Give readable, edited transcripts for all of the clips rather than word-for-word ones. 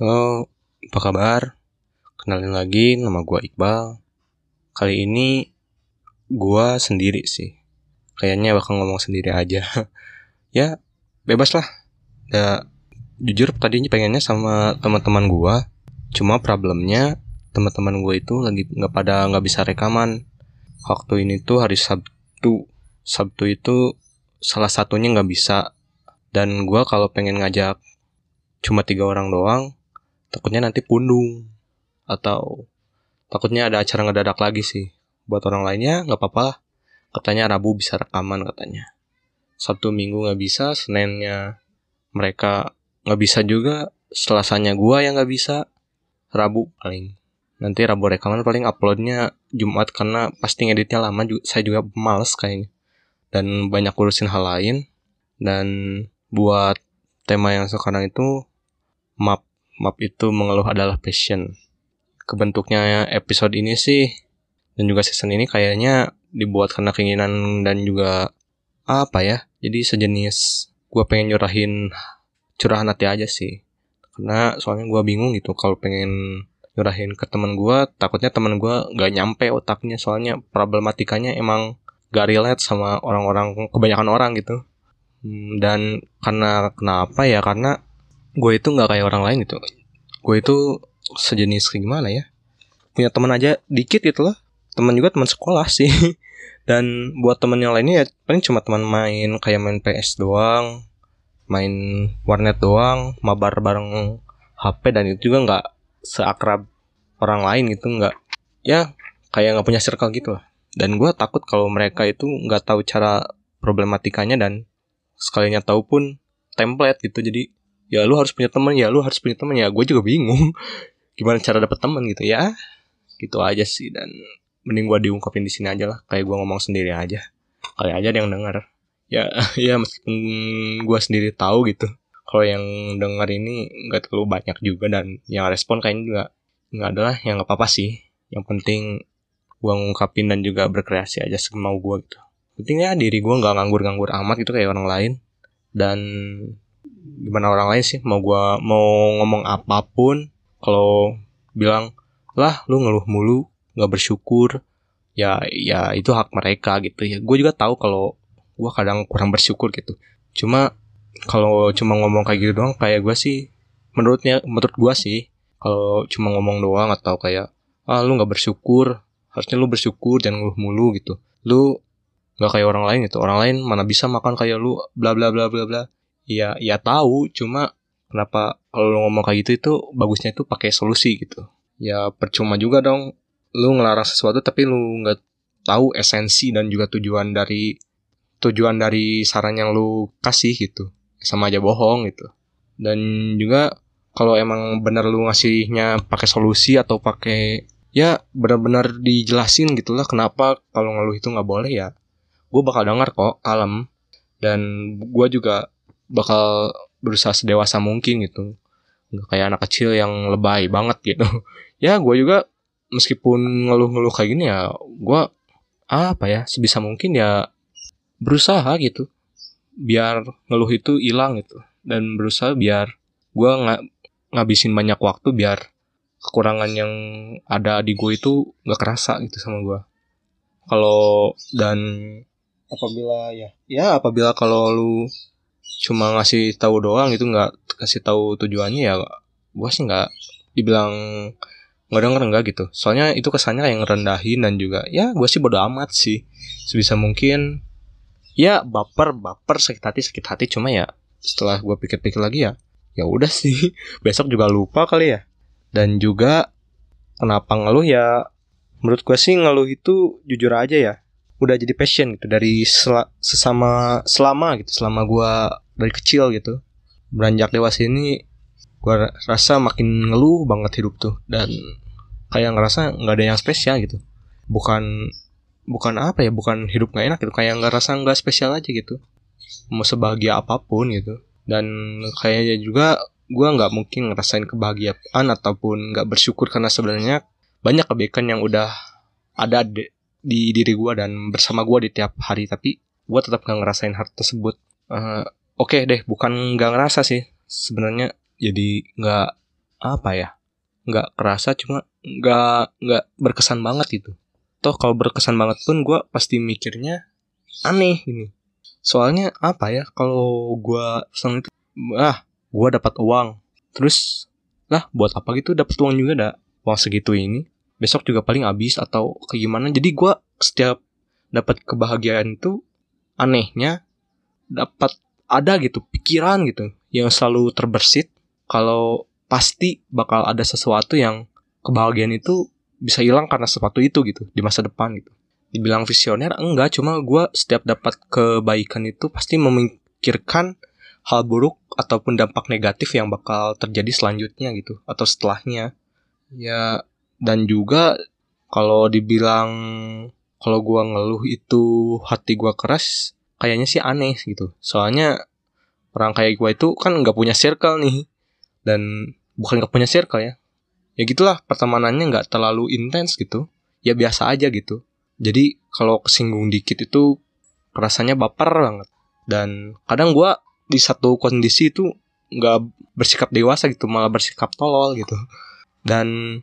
Halo, apa kabar? Kenalin lagi, nama gue Iqbal. Kali ini gue sendiri sih. Kayaknya bakal ngomong sendiri aja. Ya, bebas lah. Ya, jujur tadinya pengennya sama teman-teman gue. Cuma problemnya teman-teman gue itu lagi nggak bisa rekaman. Waktu ini tuh hari Sabtu. Sabtu itu salah satunya nggak bisa. Dan gue kalau pengen ngajak cuma 3 orang doang, takutnya nanti pundung. Atau takutnya ada acara ngedadak lagi sih. Buat orang lainnya gak apa-apa lah. Katanya Rabu bisa rekaman katanya. Sabtu Minggu gak bisa. Seninnya mereka gak bisa juga. Selasanya gua yang gak bisa. Rabu paling. Nanti Rabu rekaman paling uploadnya Jumat. Karena pasti ngeditnya lama. Saya juga malas kayaknya. Dan banyak urusin hal lain. Dan buat tema yang sekarang itu map itu mengeluh adalah passion. Kebentuknya episode ini sih dan juga season ini kayaknya dibuat karena keinginan dan juga jadi sejenis gue pengen curahan hati aja sih. Karena soalnya gue bingung gitu kalau pengen curahin ke teman gue, takutnya teman gue gak nyampe otaknya. Soalnya problematikanya emang gak relate sama kebanyakan orang gitu. Dan karena gue itu gak kayak orang lain gitu. Gue itu sejenis kayak gimana ya, punya teman aja dikit gitu loh. Teman juga teman sekolah sih. Dan buat teman yang lainnya ya paling cuma teman main, kayak main PS doang, main warnet doang, mabar bareng HP. Dan itu juga gak seakrab orang lain gitu. Gak, ya kayak gak punya circle gitu lah. Dan gue takut kalau mereka itu gak tahu cara problematikanya. Dan sekalinya tahu pun template gitu. Jadi ya lu harus punya teman, ya gue juga bingung gimana cara dapet teman gitu ya. Gitu aja sih, dan mending gue diungkapin di sini aja lah, kayak gue ngomong sendiri aja. Kali aja ada yang denger. Ya meskipun gue sendiri tahu gitu. Kalau yang denger ini enggak terlalu banyak juga, dan yang respon kayaknya juga enggak adalah yang enggak apa-apa sih. Yang penting gue ngungkapin dan juga berkreasi aja semau gue gitu. Pentingnya diri gue enggak nganggur-nganggur amat gitu kayak orang lain. Dan gimana orang lain sih mau ngomong apapun, kalau bilang lah lu ngeluh mulu nggak bersyukur, ya itu hak mereka gitu ya. Gue juga tahu kalau gue kadang kurang bersyukur gitu. Cuma kalau cuma ngomong kayak gitu doang, kayak gue sih menurut gue sih kalau cuma ngomong doang atau kayak lu nggak bersyukur, harusnya lu bersyukur jangan ngeluh mulu gitu, lu nggak kayak orang lain gitu, orang lain mana bisa makan kayak lu bla bla bla bla bla. Ya tahu, cuma kenapa kalau lo ngomong kayak gitu itu bagusnya itu pakai solusi gitu. Ya percuma juga dong lo ngelarang sesuatu tapi lo nggak tahu esensi dan juga tujuan dari saran yang lo kasih gitu. Sama aja bohong gitu. Dan juga kalau emang benar lo ngasihnya pakai solusi atau pakai ya benar-benar dijelasin gitulah kenapa kalau ngeluh itu nggak boleh ya. Gue bakal dengar kok, kalem, dan gue juga bakal berusaha sedewasa mungkin gitu. Nggak kayak anak kecil yang lebay banget gitu. Ya gue juga meskipun ngeluh-ngeluh kayak gini ya, gue sebisa mungkin ya berusaha gitu biar ngeluh itu hilang gitu. Dan berusaha biar gue ngabisin banyak waktu biar kekurangan yang ada di gue itu nggak kerasa gitu sama gue. Kalau dan apabila kalau lu cuma ngasih tahu doang gitu, nggak kasih tahu tujuannya, ya gue sih nggak dibilang nggak denger nggak gitu. Soalnya itu kesannya kayak ngerendahin, dan juga ya gue sih bodo amat sih sebisa mungkin. Ya baper sakit hati, cuma ya setelah gue pikir-pikir lagi ya udah sih. Besok juga lupa kali ya. Dan juga kenapa ngeluh ya, menurut gue sih ngeluh itu jujur aja ya udah jadi passion gitu dari selama gue dari kecil gitu. Beranjak dewasa ini gue rasa makin ngeluh banget hidup tuh, dan kayak ngerasa nggak ada yang spesial gitu. Bukan hidup nggak enak gitu, kayak nggak spesial aja gitu, mau sebahagia apapun gitu. Dan kayaknya juga gue nggak mungkin ngerasain kebahagiaan ataupun nggak bersyukur, karena sebenarnya banyak kebaikan yang udah ada di diri gue dan bersama gue di tiap hari, tapi gue tetap gak ngerasain hal tersebut. Bukan gak ngerasa sih sebenarnya, jadi gak apa ya, nggak kerasa, cuma nggak berkesan banget gitu. Toh kalau berkesan banget pun gue pasti mikirnya aneh ini. Soalnya apa ya, kalau gue seneng itu, gue dapat uang, terus buat apa gitu dapat uang juga dah, uang segitu ini besok juga paling habis atau kayak gimana. Jadi gue setiap dapat kebahagiaan itu anehnya dapat ada gitu pikiran gitu yang selalu terbersit kalau pasti bakal ada sesuatu yang kebahagiaan itu bisa hilang karena sesuatu itu gitu di masa depan gitu. Dibilang visioner enggak, cuma gue setiap dapat kebaikan itu pasti memikirkan hal buruk ataupun dampak negatif yang bakal terjadi selanjutnya gitu atau setelahnya ya. Dan juga kalau dibilang kalau gue ngeluh itu hati gue keras, kayaknya sih aneh gitu. Soalnya orang kayak gue itu kan gak punya circle nih. Dan bukan gak punya circle ya, ya gitulah, pertemanannya gak terlalu intens gitu, ya biasa aja gitu. Jadi kalau kesinggung dikit itu rasanya baper banget. Dan kadang gue di satu kondisi itu gak bersikap dewasa gitu, malah bersikap tolol gitu. Dan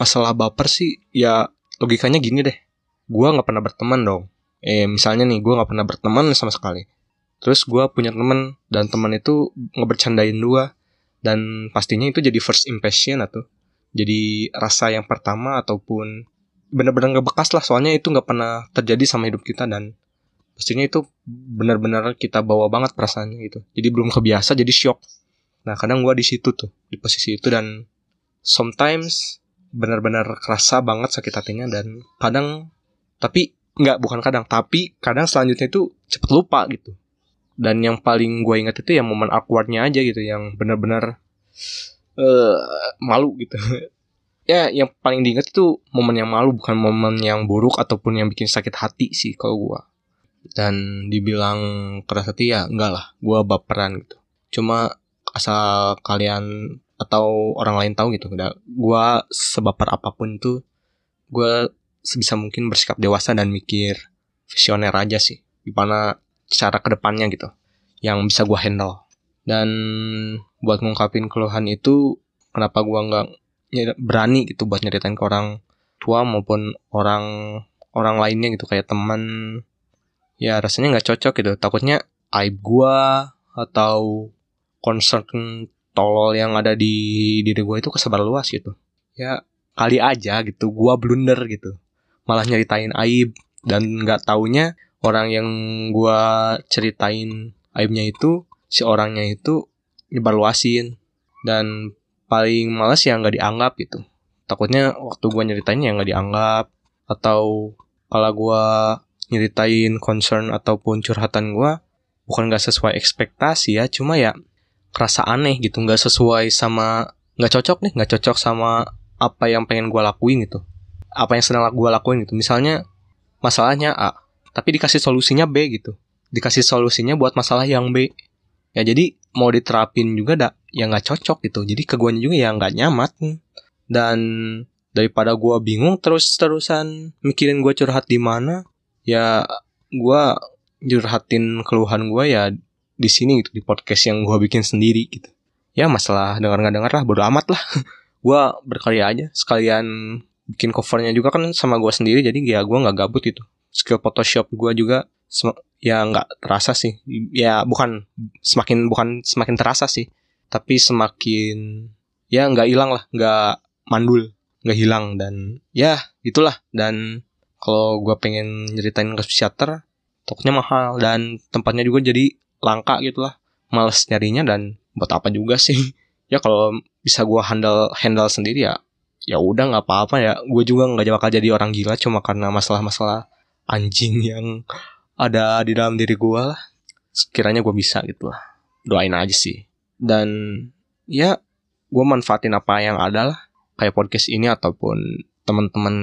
masalah baper sih ya logikanya gini deh, gue gak pernah berteman dong. Misalnya nih, gue gak pernah berteman sama sekali. Terus gue punya teman, dan teman itu ngebercandain gue. Dan pastinya itu jadi first impression atau jadi rasa yang pertama ataupun benar-benar ngebekas lah. Soalnya itu gak pernah terjadi sama hidup kita, dan pastinya itu benar-benar kita bawa banget perasaannya gitu. Jadi belum kebiasa, jadi shock. Nah kadang gue di situ tuh, di posisi itu, dan sometimes benar-benar kerasa banget sakit hatinya. Dan kadang, tapi kadang selanjutnya itu cepet lupa gitu. Dan yang paling gue ingat itu ya momen awkwardnya aja gitu, yang benar-benar malu gitu. Ya yang paling diingat itu momen yang malu, bukan momen yang buruk ataupun yang bikin sakit hati sih kalau gue. Dan dibilang keras hati ya enggak lah, gue baperan gitu. Cuma asal kalian atau orang lain tahu gitu, gue sebaper apapun itu gue sebisa mungkin bersikap dewasa dan mikir visioner aja sih, gimana cara kedepannya gitu, yang bisa gue handle. Dan buat ngungkapin keluhan itu, kenapa gue gak berani gitu buat nyeritain ke orang tua maupun orang lainnya gitu, kayak teman, ya rasanya gak cocok gitu. Takutnya aib gue atau concern tolol yang ada di diri gue itu kesebar luas gitu. Ya kali aja gitu gue blunder gitu, malah nyeritain aib, dan gak taunya orang yang gue ceritain aibnya itu, si orangnya itu nyebarluasin. Dan paling malas ya gak dianggap gitu. Takutnya waktu gue nyeritain ya gak dianggap. Atau kalau gue nyeritain concern ataupun curhatan gue, bukan gak sesuai ekspektasi ya, cuma ya kerasa aneh gitu, gak sesuai sama, gak cocok nih, gak cocok sama apa yang pengen gue lakuin gitu, apa yang sedang gue lakuin gitu. Misalnya masalahnya A, tapi dikasih solusinya B gitu, dikasih solusinya buat masalah yang B. Ya jadi mau diterapin juga ya gak cocok gitu. Jadi ke guanya juga ya gak nyaman. Dan daripada gue bingung terus-terusan mikirin gue curhat di mana, ya gue curhatin keluhan gue ya di sini gitu, di podcast yang gue bikin sendiri gitu. Ya masalah dengar gak dengar lah, bodo amat lah. Gue berkarya aja, sekalian bikin covernya juga kan sama gue sendiri. Jadi ya gue gak gabut gitu. Skill Photoshop gue juga ya nggak terasa sih, ya bukan semakin terasa sih, tapi semakin ya nggak hilang lah, nggak mandul, nggak hilang. Dan ya itulah. Dan kalau gue pengen nyeritain ke psikiater, takutnya mahal dan tempatnya juga jadi langka gitulah, males nyarinya. Dan buat apa juga sih ya, kalau bisa gue handle sendiri ya udah nggak apa-apa ya. Gue juga nggak bakal jadi orang gila cuma karena masalah-masalah anjing yang ada di dalam diri gue lah. Sekiranya gue bisa gitu lah, doain aja sih. Dan ya gue manfaatin apa yang ada lah, kayak podcast ini ataupun teman-teman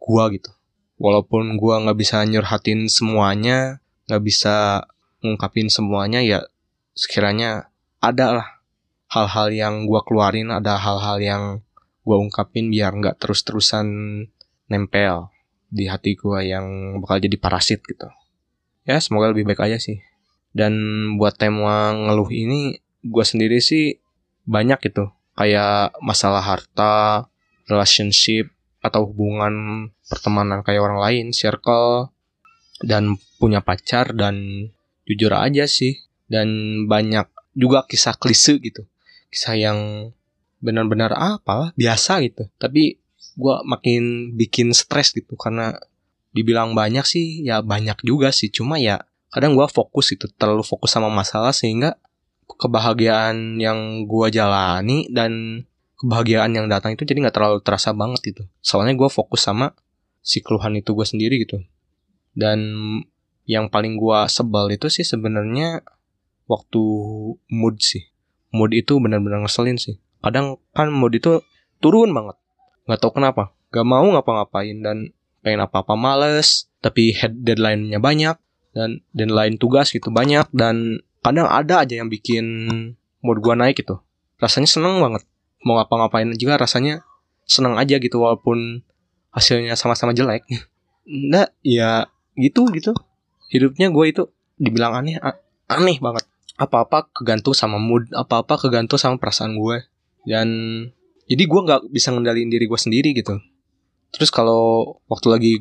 gue gitu. Walaupun gue gak bisa nyurhatin semuanya, gak bisa ngungkapin semuanya, ya sekiranya ada lah hal-hal yang gue keluarin, ada hal-hal yang gue ungkapin biar gak terus-terusan nempel di hati gue yang bakal jadi parasit gitu. Ya semoga lebih baik aja sih. Dan buat tema ngeluh ini, gue sendiri sih banyak gitu kayak masalah harta, relationship, atau hubungan pertemanan kayak orang lain, circle, dan punya pacar, dan jujur aja sih. Dan banyak juga kisah klise gitu, kisah yang benar-benar apalah, biasa gitu. Tapi gue makin bikin stres gitu, karena dibilang banyak sih, ya banyak juga sih. Cuma ya kadang gue fokus gitu, terlalu fokus sama masalah, sehingga kebahagiaan yang gue jalani dan kebahagiaan yang datang itu jadi gak terlalu terasa banget gitu. Soalnya gue fokus sama si keluhan itu gue sendiri gitu. Dan yang paling gue sebel itu sih sebenarnya waktu mood sih. Mood itu benar-benar ngeselin sih. Kadang kan mood itu turun banget, nggak tahu kenapa, nggak mau ngapa-ngapain dan pengen apa-apa males. Tapi deadline-nya banyak dan deadline tugas gitu banyak, dan kadang ada aja yang bikin mood gua naik gitu. Rasanya seneng banget, mau ngapa-ngapain juga rasanya seneng aja gitu, walaupun hasilnya sama-sama jelek. Nah ya gitu hidupnya gua itu dibilang aneh banget. Apa-apa kegantung sama mood, apa-apa kegantung sama perasaan gue. Dan jadi gue gak bisa ngendaliin diri gue sendiri gitu. Terus kalau waktu lagi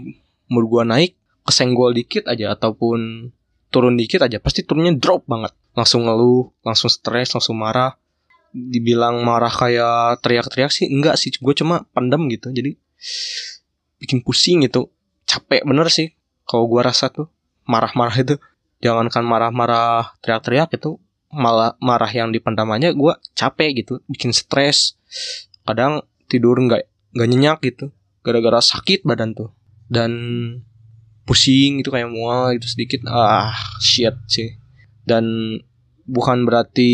mood gue naik, kesenggol dikit aja ataupun turun dikit aja, pasti turunnya drop banget. Langsung ngeluh, langsung stres, langsung marah. Dibilang marah kayak teriak-teriak sih enggak sih, gue cuma pendem gitu. Jadi bikin pusing gitu. Capek bener sih kalau gue rasa tuh marah-marah itu. Jangankan marah-marah teriak-teriak itu, malah marah yang dipendamannya gue capek gitu, bikin stres. Kadang tidur nggak nyenyak gitu, gara-gara sakit badan tuh. Dan pusing gitu, kayak mual gitu sedikit. Shit sih. Dan bukan berarti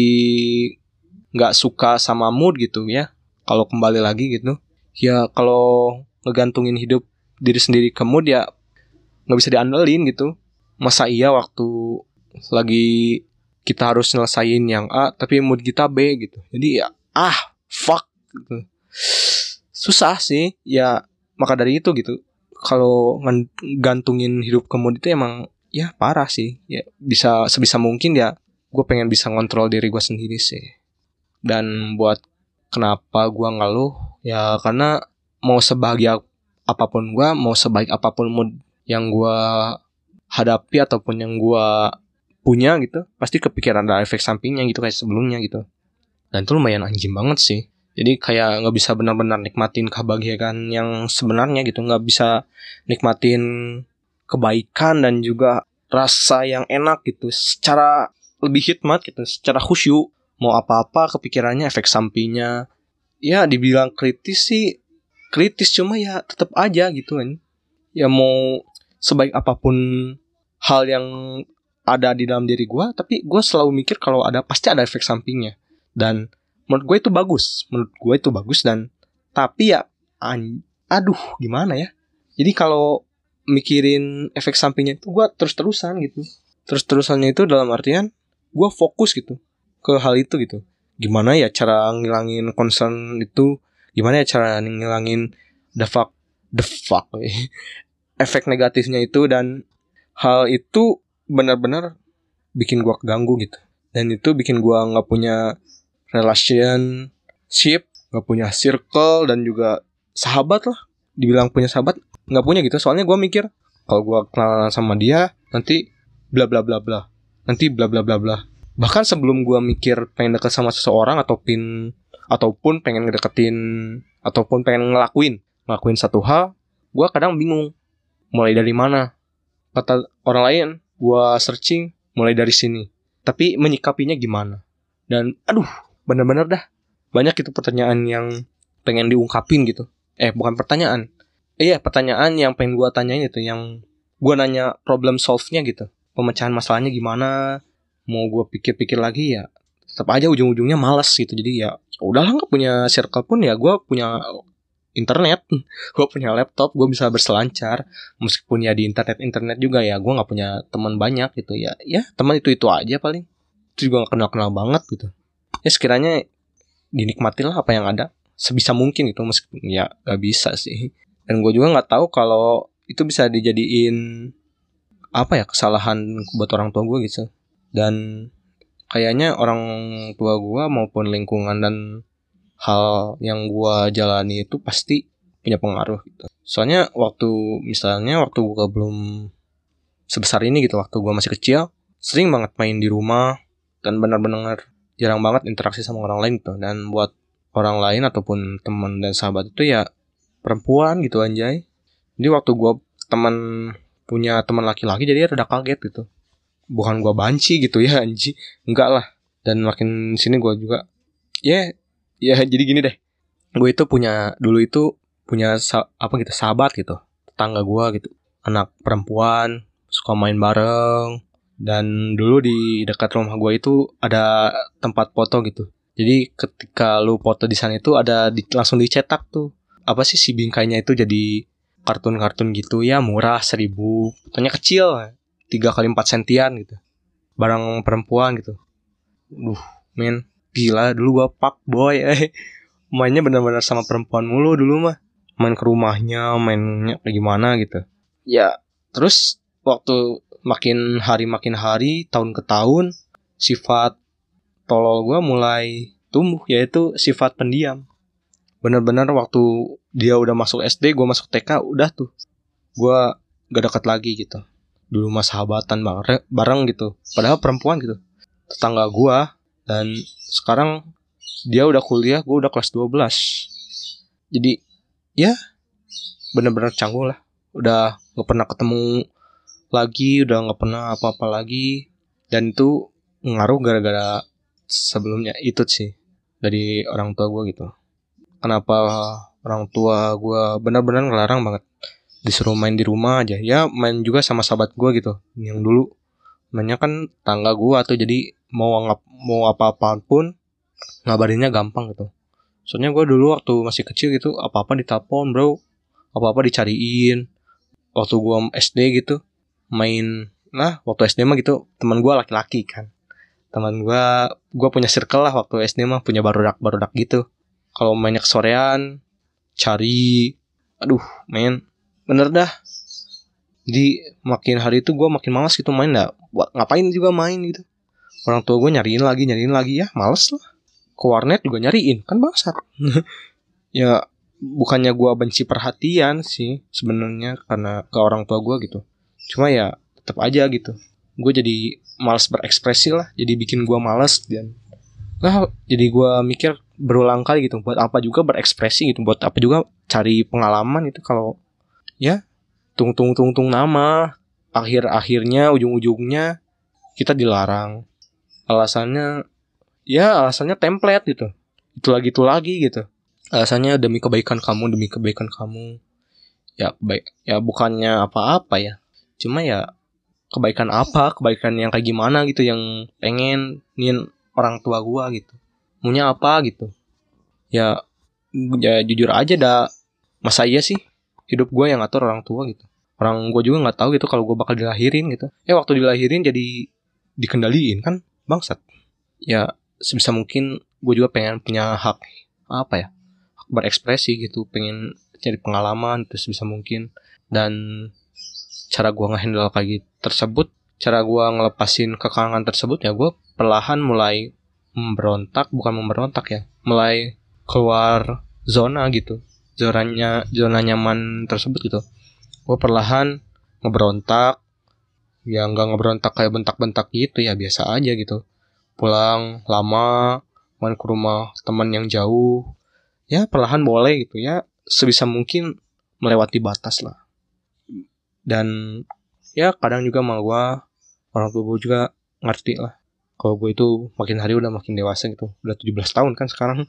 nggak suka sama mood gitu ya. Kalau kembali lagi gitu, ya kalau ngegantungin hidup diri sendiri ke mood ya nggak bisa diandelin gitu. Masa iya waktu lagi kita harus nyelesain yang A tapi mood kita B gitu. Jadi ya fuck gitu. Susah sih. Ya maka dari itu gitu, kalau ngegantungin hidup ke mood itu emang ya parah sih. Ya bisa sebisa mungkin ya gue pengen bisa ngontrol diri gue sendiri sih. Dan buat kenapa gue ngeluh, ya karena mau sebahagia apapun gue, mau sebaik apapun mood yang gue hadapi ataupun yang gue punya gitu, pasti kepikiran ada efek sampingnya gitu kayak sebelumnya gitu. Dan itu lumayan anjing banget sih. Jadi kayak gak bisa benar-benar nikmatin kebahagiaan yang sebenarnya gitu. Gak bisa nikmatin kebaikan dan juga rasa yang enak gitu secara lebih hikmat gitu, secara khusyuk. Mau apa-apa kepikirannya efek sampingnya. Ya dibilang kritis sih kritis, cuma ya tetap aja gitu kan. Ya mau sebaik apapun hal yang ada di dalam diri gue, tapi gue selalu mikir kalau ada, pasti ada efek sampingnya. Dan menurut gue itu bagus. Dan tapi ya aduh gimana ya. Jadi kalau mikirin efek sampingnya itu gue terus-terusan gitu. Terus-terusannya itu dalam artian gue fokus gitu ke hal itu gitu. Gimana ya cara ngilangin concern itu, gimana ya cara ngilangin the fuck efek negatifnya itu. Dan hal itu benar-benar bikin gue keganggu gitu. Dan itu bikin gue gak punya relationship, gak punya circle, dan juga sahabat lah. Dibilang punya sahabat, gak punya gitu. Soalnya gue mikir kalau gue kenalan sama dia nanti bla bla bla bla, nanti bla bla bla bla. Bahkan sebelum gue mikir pengen deket sama seseorang ataupun pengen ngedeketin ataupun pengen ngelakuin satu hal, gue kadang bingung mulai dari mana. Kata orang lain, gue searching mulai dari sini, tapi menyikapinya gimana. Dan aduh bener-bener dah, banyak itu pertanyaan yang pengen diungkapin gitu. Pertanyaan yang pengen gue tanyain itu, yang gue nanya problem solve-nya gitu, pemecahan masalahnya gimana. Mau gue pikir-pikir lagi ya tetap aja ujung-ujungnya malas gitu. Jadi ya udahlah, gak punya circle pun ya gue punya internet, gue punya laptop, gue bisa berselancar. Meskipun ya di internet juga ya gue nggak punya teman banyak gitu ya. Ya teman itu aja paling. Itu juga nggak kenal banget gitu. Ya sekiranya dinikmatilah apa yang ada sebisa mungkin gitu. Meskipun ya nggak bisa sih. Dan gue juga nggak tahu kalau itu bisa dijadiin apa ya, kesalahan buat orang tua gue gitu. Dan kayaknya orang tua gue maupun lingkungan dan hal yang gue jalani itu pasti punya pengaruh gitu. Soalnya waktu gue belum sebesar ini gitu, waktu gue masih kecil, sering banget main di rumah dan benar-benar jarang banget interaksi sama orang lain gitu. Dan buat orang lain ataupun teman dan sahabat itu ya perempuan gitu anjay. Jadi waktu gue punya teman laki-laki jadi rada kaget gitu. Bukan gue banci gitu ya anji, enggak lah. Dan makin sini gue juga ya jadi gini deh. Gue itu punya sahabat gitu, tetangga gue gitu, anak perempuan, suka main bareng. Dan dulu di dekat rumah gue itu ada tempat foto gitu. Jadi ketika lu foto di sana itu langsung dicetak tuh, apa sih si bingkainya itu jadi kartun-kartun gitu ya, murah 1.000, fotonya kecil 3x4 sentian gitu, barang perempuan gitu. Men, gila dulu gue fuckboy mainnya benar-benar sama perempuan mulu dulu mah. Main ke rumahnya, mainnya kayak gimana gitu. Ya, terus waktu makin hari, tahun ke tahun, sifat tolol gue mulai tumbuh, yaitu sifat pendiam. Benar-benar waktu dia udah masuk SD, gue masuk TK, udah tuh gue gak deket lagi gitu. Dulu mah sahabatan bareng gitu, padahal perempuan gitu, tetangga gue. Dan sekarang dia udah kuliah, gue udah kelas 12. Jadi ya bener-bener canggung lah. Udah gak pernah ketemu lagi, udah gak pernah apa-apa lagi. Dan itu ngaruh gara-gara sebelumnya itu sih, dari orang tua gue gitu. Kenapa orang tua gue bener-bener ngelarang banget, disuruh main di rumah aja. Ya main juga sama sahabat gue gitu, yang dulu mainnya kan tangga gue atau jadi mau apa-apaan pun ngabarinnya gampang gitu. Soalnya gue dulu waktu masih kecil gitu, apa-apa ditelepon bro, apa-apa dicariin. Waktu gue SD gitu main, waktu SD mah gitu, teman gue laki-laki kan, teman gue punya circle lah waktu SD mah, punya barudak gitu. Kalau mainnya kesorean cari, aduh men, bener dah. Jadi makin hari itu gue makin malas gitu main dah. Ngapain juga main gitu. Orang tua gue nyariin lagi, ya males lah. Ke warnet juga nyariin, kan bangsat. Ya bukannya gue benci perhatian sih sebenarnya karena ke orang tua gue gitu, cuma ya tetap aja gitu. Gue jadi malas berekspresi lah, jadi bikin gue malas. Dan jadi gue mikir berulang kali gitu, buat apa juga berekspresi gitu, buat apa juga cari pengalaman gitu. Kalau ya tung nama, akhirnya ujung-ujungnya kita dilarang. Alasannya template gitu. Itu lagi gitu. Alasannya demi kebaikan kamu. Ya bukannya apa-apa ya. Cuma ya kebaikan apa? Kebaikan yang kayak gimana gitu, yang pengen nih orang tua gua gitu. Maunya apa gitu. Ya jujur aja dah, masa iya sih hidup gua yang ngatur orang tua gitu. Orang gua juga enggak tahu gitu kalau gua bakal dilahirin gitu. Waktu dilahirin jadi dikendaliin kan, bangsat. Ya sebisa mungkin gue juga pengen punya hak, apa ya, hak berekspresi gitu, pengen cari pengalaman itu sebisa mungkin. Dan cara gue ngehandle kayak gitu tersebut, cara gue ngelepasin kekangan tersebut, ya gue perlahan mulai memberontak, mulai keluar zona gitu, zona nyaman tersebut gitu. Gue perlahan ngeberontak. Ya gak ngeberontak kayak bentak-bentak gitu, ya biasa aja gitu. Pulang lama, main ke rumah teman yang jauh. Ya perlahan boleh gitu ya, sebisa mungkin melewati batas lah. Dan ya kadang juga sama gue, orang tua gue juga ngerti lah kalau gue itu makin hari udah makin dewasa gitu. Udah 17 tahun kan sekarang,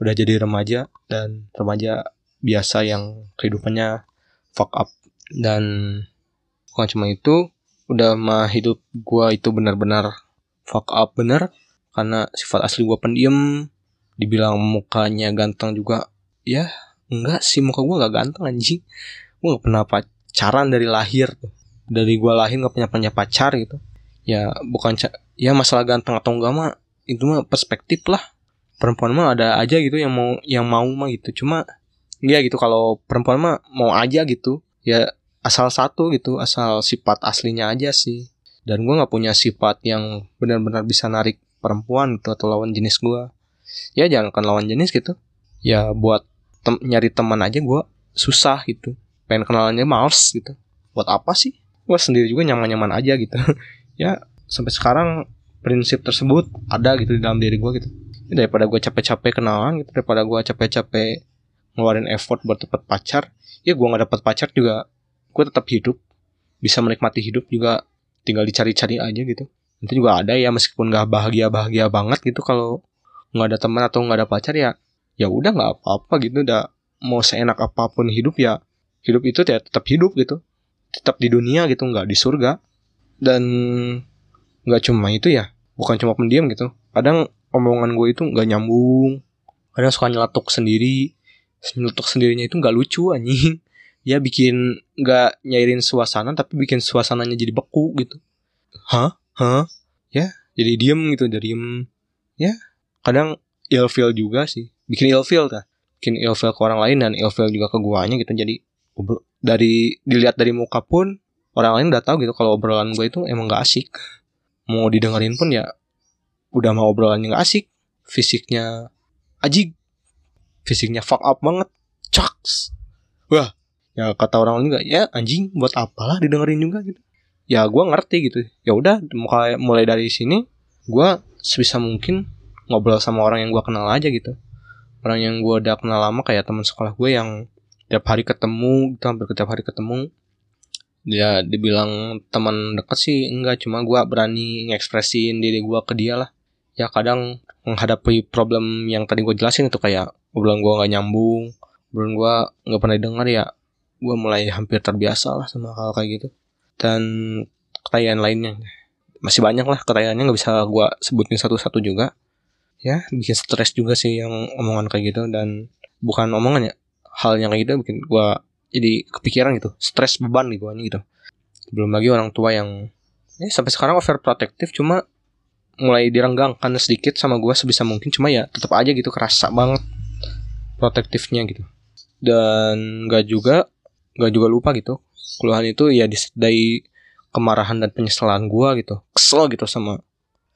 udah jadi remaja. Dan remaja biasa yang kehidupannya fuck up. Dan bukan cuma itu, udah mah hidup gue itu benar-benar fuck up bener. Karena sifat asli gue pendiam. Dibilang mukanya ganteng juga, ya enggak sih, muka gue gak ganteng anjing. Gue gak pernah pacaran dari lahir tuh. Dari gue lahir gak punya pacar gitu. Ya bukan ya masalah ganteng atau enggak mah, itu mah perspektif lah. Perempuan mah ada aja gitu yang mau mah gitu. Cuma ya gitu, kalau perempuan mah mau aja gitu, ya asal satu gitu, asal sifat aslinya aja sih. Dan gue gak punya sifat yang benar-benar bisa narik perempuan gitu, atau lawan jenis gue. Ya jangankan lawan jenis gitu, ya buat nyari teman aja gue susah gitu, pengen kenalannya males gitu, buat apa sih, gue sendiri juga nyaman-nyaman aja gitu. Ya sampai sekarang prinsip tersebut ada gitu di dalam diri gue gitu. Daripada gue capek-capek kenalan gitu, daripada gue capek-capek ngeluarin effort buat dapet pacar, ya gue nggak dapet pacar juga gue tetap hidup, bisa menikmati hidup juga, tinggal dicari-cari aja gitu. Nanti juga ada ya, meskipun nggak bahagia-bahagia banget gitu, kalau nggak ada teman atau nggak ada pacar ya udah nggak apa-apa gitu. Udah mau seenak apapun hidup, ya hidup itu ya tetap hidup gitu, tetap di dunia gitu, nggak di surga. Dan nggak cuma itu ya, bukan cuma pendiam gitu, kadang omongan gue itu nggak nyambung, kadang suka nyeletuk sendiri. Nyeletuk sendirinya itu nggak lucu anjing, ya bikin nggak nyairin suasana, tapi bikin suasananya jadi beku gitu. Ya jadi diem gitu, diem ya. Kadang ilfeel juga sih, bikin ilfeel kan, bikin ilfeel ke orang lain dan ilfeel juga ke guanya gitu. Jadi dari dilihat dari muka pun orang lain udah tahu gitu kalau obrolan gue itu emang nggak asik. Mau didengerin pun ya udah mau obrolannya nggak asik, fisiknya ajig, fisiknya fuck up banget, caks. Wah, ya kata orang lain juga ya anjing, buat apalah didengerin juga gitu. Ya gue ngerti gitu. Ya udah mulai dari sini gue sebisa mungkin ngobrol sama orang yang gue kenal aja gitu. Orang yang gue udah kenal lama kayak teman sekolah gue yang tiap hari ketemu gitu, hampir tiap hari ketemu. Ya dibilang teman dekat sih enggak, cuma gue berani ngekspresin diri gue ke dia lah. Ya kadang menghadapi problem yang tadi gue jelasin itu, kayak obrolan gue gak nyambung, obrolan gue gak pernah didengar, ya gue mulai hampir terbiasa lah sama hal kayak gitu. Dan kekayaan lainnya masih banyak lah, kekayaannya gak bisa gue sebutin satu-satu juga. Ya bikin stres juga sih yang omongan kayak gitu. Dan bukan omongan ya, hal yang kayak gitu bikin gue jadi kepikiran gitu, stres, beban di guanya gitu. Belum lagi orang tua yang sampai sekarang overprotective, cuma mulai direnggangkan sedikit sama gue sebisa mungkin, cuma ya tetap aja gitu kerasa banget protektifnya gitu. Dan gak juga lupa gitu, keluhan itu ya disertai kemarahan dan penyesalan gue gitu. Kesel gitu sama,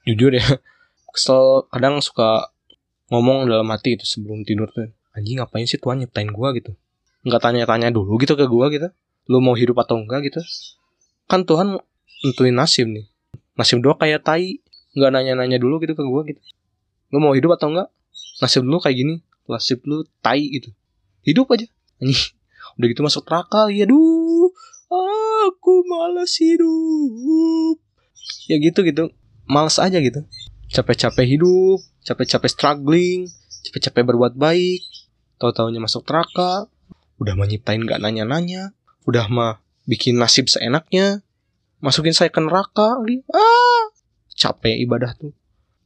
jujur ya, kesel kadang suka ngomong dalam hati itu sebelum tidur tuh, anjing ngapain sih Tuhan nyiptain gue gitu, nggak tanya-tanya dulu gitu ke gue gitu, lu mau hidup atau enggak gitu. Kan Tuhan nentuin nasib nih, nasib doa kayak tai, nggak nanya-nanya dulu gitu ke gue gitu, lu mau hidup atau enggak, nasib lu kayak gini, nasib lu tai gitu, hidup aja anjing. Udah gitu masuk neraka, ya duh, aku malas hidup, ya gitu malas aja gitu. Capek-capek hidup, capek-capek struggling, capek-capek berbuat baik, tahu-taunya masuk neraka. Udah mah nyiptain gak nanya-nanya, udah mah bikin nasib seenaknya, masukin saya ke neraka lagi. Capek ibadah tuh,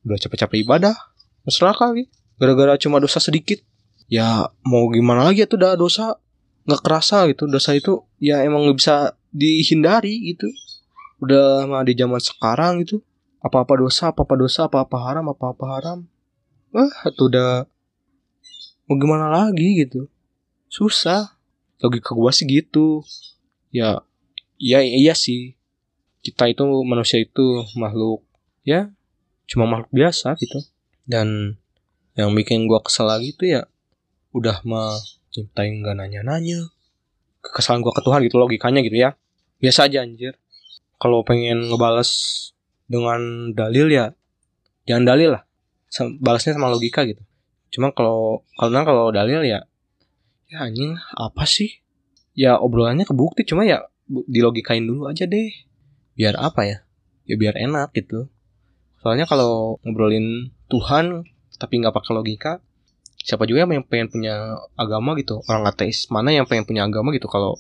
udah capek-capek ibadah masuk neraka lagi, gara-gara cuma dosa sedikit. Ya mau gimana lagi tuh, dah dosa gak kerasa gitu. Dosa itu ya emang gak bisa dihindari gitu. Udah mah di zaman sekarang gitu, apa-apa dosa, apa-apa haram. Itu udah mau gimana lagi gitu, susah. Logika gue sih gitu. Ya iya sih, kita itu manusia itu makhluk, ya cuma makhluk biasa gitu. Dan yang bikin gue kesel lagi tuh ya, udah mah nyiptain gak nanya-nanya, kekesalan gue ke Tuhan gitu, logikanya gitu ya. Biasa aja anjir. Kalau pengen ngebales dengan dalil ya jangan dalil lah, balasnya sama logika gitu. Cuma kalau dalil ya anjing apa sih, ya obrolannya kebukti, cuma ya dilogikain dulu aja deh, biar apa ya biar enak gitu. Soalnya kalau ngobrolin Tuhan tapi nggak pakai logika, siapa juga yang pengen punya agama gitu. Orang ateis mana yang pengen punya agama gitu, kalau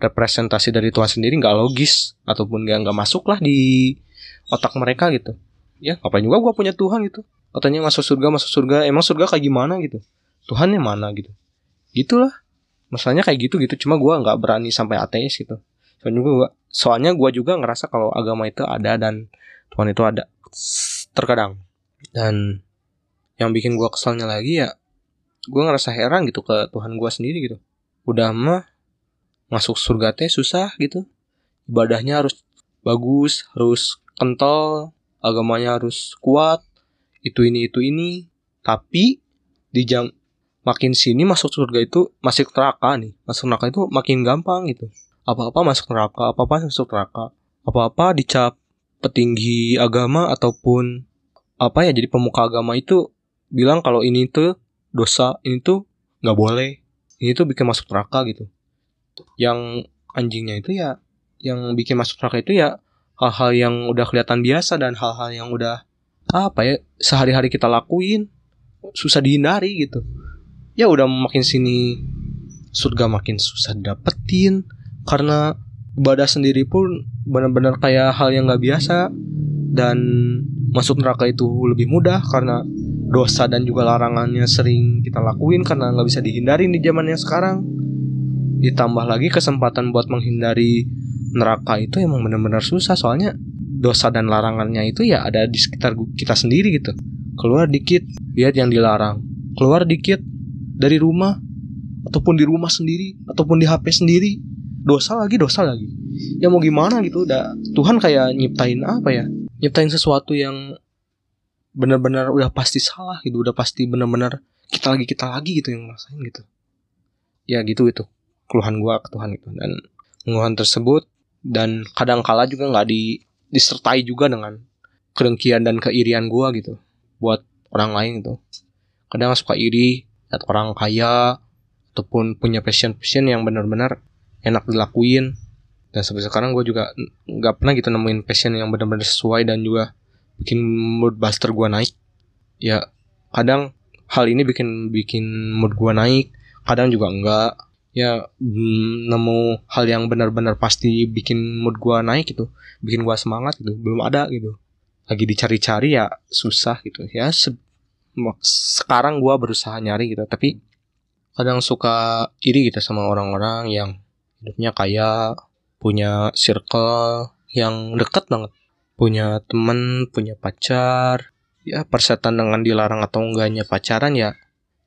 representasi dari Tuhan sendiri nggak logis ataupun nggak masuk lah di otak mereka gitu. Ya ngapain juga gue punya Tuhan gitu, katanya masuk surga, emang surga kayak gimana gitu, Tuhannya mana gitu. Gitulah masalahnya kayak gitu. Cuma gue nggak berani sampai ateis gitu, soalnya gue juga ngerasa kalau agama itu ada dan Tuhan itu ada terkadang. Dan yang bikin gue keselnya lagi ya, gue ngerasa heran gitu ke Tuhan gue sendiri gitu. Udah mah masuk surga teh susah gitu, ibadahnya harus bagus, harus kental, agamanya harus kuat, itu ini, tapi di jam makin sini masuk surga itu masuk neraka nih. Masuk neraka itu makin gampang gitu. Apa-apa masuk neraka, apa-apa masuk neraka. Apa-apa dicap petinggi agama ataupun apa ya, jadi pemuka agama itu bilang kalau ini tuh dosa, ini tuh gak boleh, ini tuh bikin masuk neraka gitu. Yang anjingnya itu ya, yang bikin masuk neraka itu ya hal-hal yang udah kelihatan biasa dan hal-hal yang udah apa ya, sehari-hari kita lakuin, susah dihindari gitu. Ya udah makin sini surga makin susah dapetin, karena ibadah sendiri pun benar-benar kayak hal yang gak biasa. Dan masuk neraka itu lebih mudah karena dosa dan juga larangannya sering kita lakuin karena gak bisa dihindarin di zaman yang sekarang. Ditambah lagi kesempatan buat menghindari neraka itu emang benar-benar susah, soalnya dosa dan larangannya itu ya ada di sekitar kita sendiri gitu. Keluar dikit, lihat yang dilarang. Keluar dikit dari rumah, ataupun di rumah sendiri, ataupun di HP sendiri, dosa lagi. Ya mau gimana gitu, Tuhan kayak nyiptain apa ya, nyiptain sesuatu yang benar-benar udah pasti salah gitu, udah pasti benar-benar kita lagi gitu yang ngerasain gitu. Ya gitu keluhan gue ke Tuhan gitu. Dan keluhan tersebut dan kadangkala juga gak disertai juga dengan kedengkian dan keirian gue gitu buat orang lain gitu. Kadang suka iri lihat orang kaya ataupun punya passion yang benar-benar enak dilakuin. Dan sampai sekarang gue juga gak pernah gitu nemuin passion yang benar-benar sesuai dan juga bikin mood buster gue naik. Ya kadang hal ini bikin mood gue naik, kadang juga enggak. Ya nemu hal yang benar-benar pasti bikin mood gua naik gitu, bikin gua semangat gitu, belum ada gitu. Lagi dicari-cari ya susah gitu. Ya sekarang gua berusaha nyari gitu, tapi kadang suka iri gitu sama orang-orang yang hidupnya kaya, punya circle yang dekat banget, punya teman, punya pacar. Ya persetan dengan dilarang atau enggaknya pacaran ya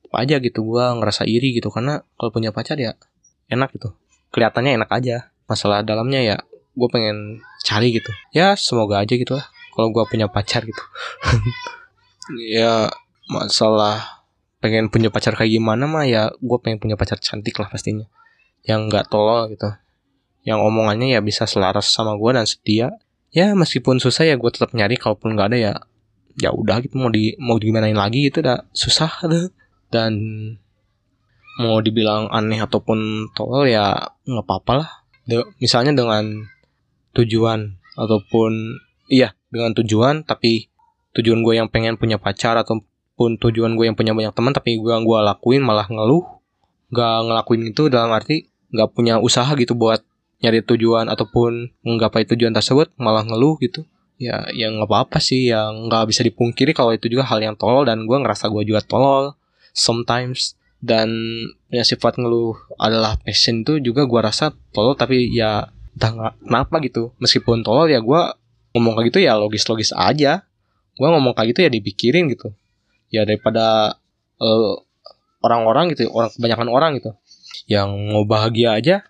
aja gitu, gue ngerasa iri gitu. Karena kalau punya pacar ya enak gitu, kelihatannya enak aja, masalah dalamnya ya gue pengen cari gitu. Ya semoga aja gitu lah kalau gue punya pacar gitu. Ya masalah pengen punya pacar kayak gimana mah ya gue pengen punya pacar cantik lah pastinya, yang gak tolol gitu, yang omongannya ya bisa selaras sama gue dan setia. Ya meskipun susah ya gue tetap nyari, kalaupun gak ada ya udah gitu, mau gimanain lagi gitu, udah susah tuh. Dan mau dibilang aneh ataupun tolol ya nggak apa-apa lah. Misalnya dengan tujuan tapi tujuan gue yang pengen punya pacar ataupun tujuan gue yang punya banyak teman, tapi gue lakuin malah ngeluh. Nggak ngelakuin itu dalam arti nggak punya usaha gitu buat nyari tujuan ataupun menggapai tujuan tersebut, malah ngeluh gitu. Ya nggak apa-apa sih, yang nggak bisa dipungkiri kalau itu juga hal yang tolol dan gue ngerasa gue juga tolol sometimes. Dan punya sifat ngeluh adalah passion itu juga gue rasa tolol, tapi ya entah kenapa gitu. Meskipun tolol ya gue ngomong kayak gitu ya logis-logis aja. Gue ngomong kayak gitu ya dipikirin gitu. Ya daripada orang-orang gitu, kebanyakan orang gitu yang mau bahagia aja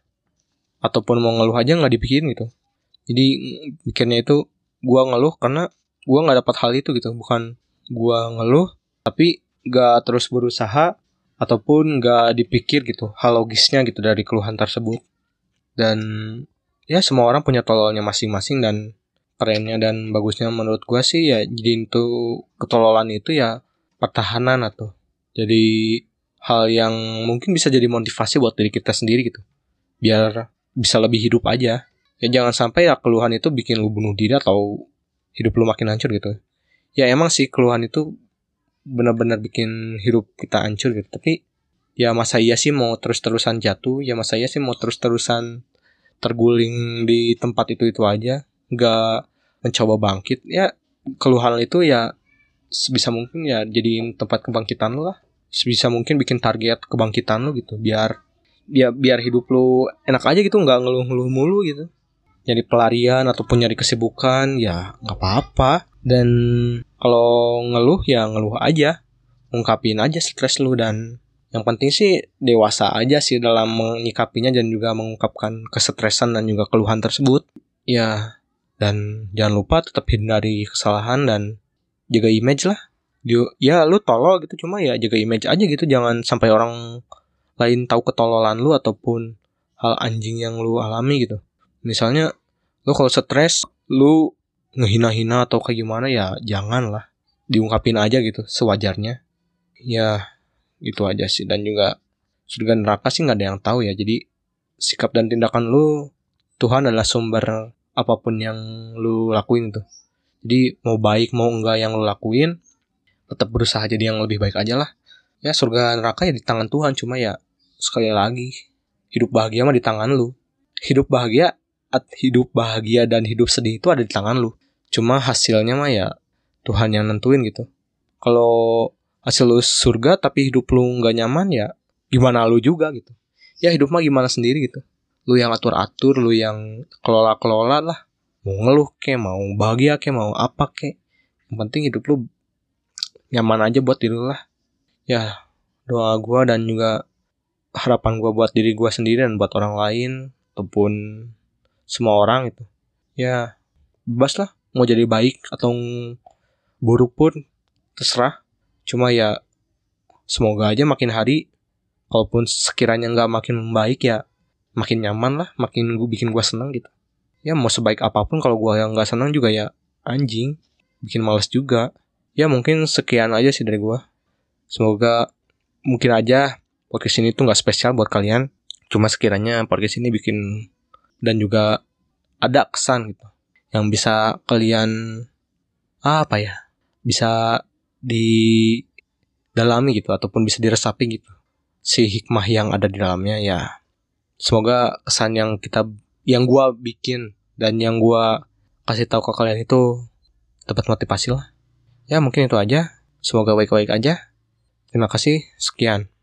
ataupun mau ngeluh aja gak dipikirin gitu. Jadi pikirnya itu gue ngeluh karena gue gak dapat hal itu gitu. Bukan gue ngeluh tapi gak terus berusaha ataupun gak dipikir gitu hal logisnya gitu dari keluhan tersebut. Dan ya semua orang punya tololnya masing-masing, dan kerennya dan bagusnya menurut gue sih ya jadi itu ketololan itu ya pertahanan atau jadi hal yang mungkin bisa jadi motivasi buat diri kita sendiri gitu, biar bisa lebih hidup aja. Ya jangan sampai ya keluhan itu bikin lu bunuh diri atau hidup lu makin hancur gitu. Ya emang sih keluhan itu benar-benar bikin hidup kita hancur gitu, tapi ya masa iya sih mau terus-terusan jatuh, ya masa iya sih mau terus-terusan terguling di tempat itu aja, nggak mencoba bangkit. Ya keluhan itu ya sebisa mungkin ya jadiin tempat kebangkitan lu lah, sebisa mungkin bikin target kebangkitan lu gitu, biar hidup lu enak aja gitu, nggak ngeluh-ngeluh mulu gitu. Nyari pelarian ataupun nyari kesibukan ya nggak apa-apa. Dan kalau ngeluh ya ngeluh aja, ungkapin aja stres lu, dan yang penting sih dewasa aja sih dalam menyikapinya dan juga mengungkapkan kesetresan dan juga keluhan tersebut. Ya dan jangan lupa tetap hindari kesalahan dan jaga image lah. dia, ya lu tolol gitu, cuma ya jaga image aja gitu, jangan sampai orang lain tahu ketololan lu ataupun hal anjing yang lu alami gitu. Misalnya lu kalau stres lu ngehina-hina atau kayak gimana, ya jangan lah, diungkapin aja gitu sewajarnya. Ya itu aja sih, dan juga surga neraka sih nggak ada yang tahu ya. Jadi sikap dan tindakan lu, Tuhan adalah sumber apapun yang lu lakuin itu. Jadi mau baik mau enggak yang lu lakuin, tetap berusaha jadi yang lebih baik aja lah. Ya surga neraka ya di tangan Tuhan, cuma ya sekali lagi, hidup bahagia mah di tangan lu. Hidup bahagia dan hidup sedih itu ada di tangan lu. Cuma hasilnya mah ya Tuhan yang nentuin gitu. Kalau hasil lu surga tapi hidup lu nggak nyaman, ya gimana lu juga gitu. Ya hidup mah gimana sendiri gitu. Lu yang atur-atur, lu yang kelola-kelola lah. Mau ngeluh kek, mau bahagia kek, mau apa kek, yang penting hidup lu nyaman aja buat diri lu lah. Ya doa gue dan juga harapan gue buat diri gue sendiri dan buat orang lain ataupun semua orang itu, ya bebas lah, mau jadi baik atau buruk pun terserah. Cuma ya semoga aja makin hari, kalaupun sekiranya gak makin membaik, ya makin nyaman lah, makin bikin gue seneng gitu. Ya mau sebaik apapun, kalau gue yang gak seneng juga ya anjing, bikin males juga. Ya mungkin sekian aja sih dari gue. Semoga mungkin aja podcast ini tuh gak spesial buat kalian, cuma sekiranya podcast ini bikin dan juga ada kesan gitu, yang bisa kalian apa ya, bisa didalami gitu, ataupun bisa diresapi gitu si hikmah yang ada di dalamnya. Ya semoga kesan yang yang gua bikin dan yang gua kasih tahu ke kalian itu dapat motivasi lah. Ya mungkin itu aja, semoga baik-baik aja. Terima kasih, sekian.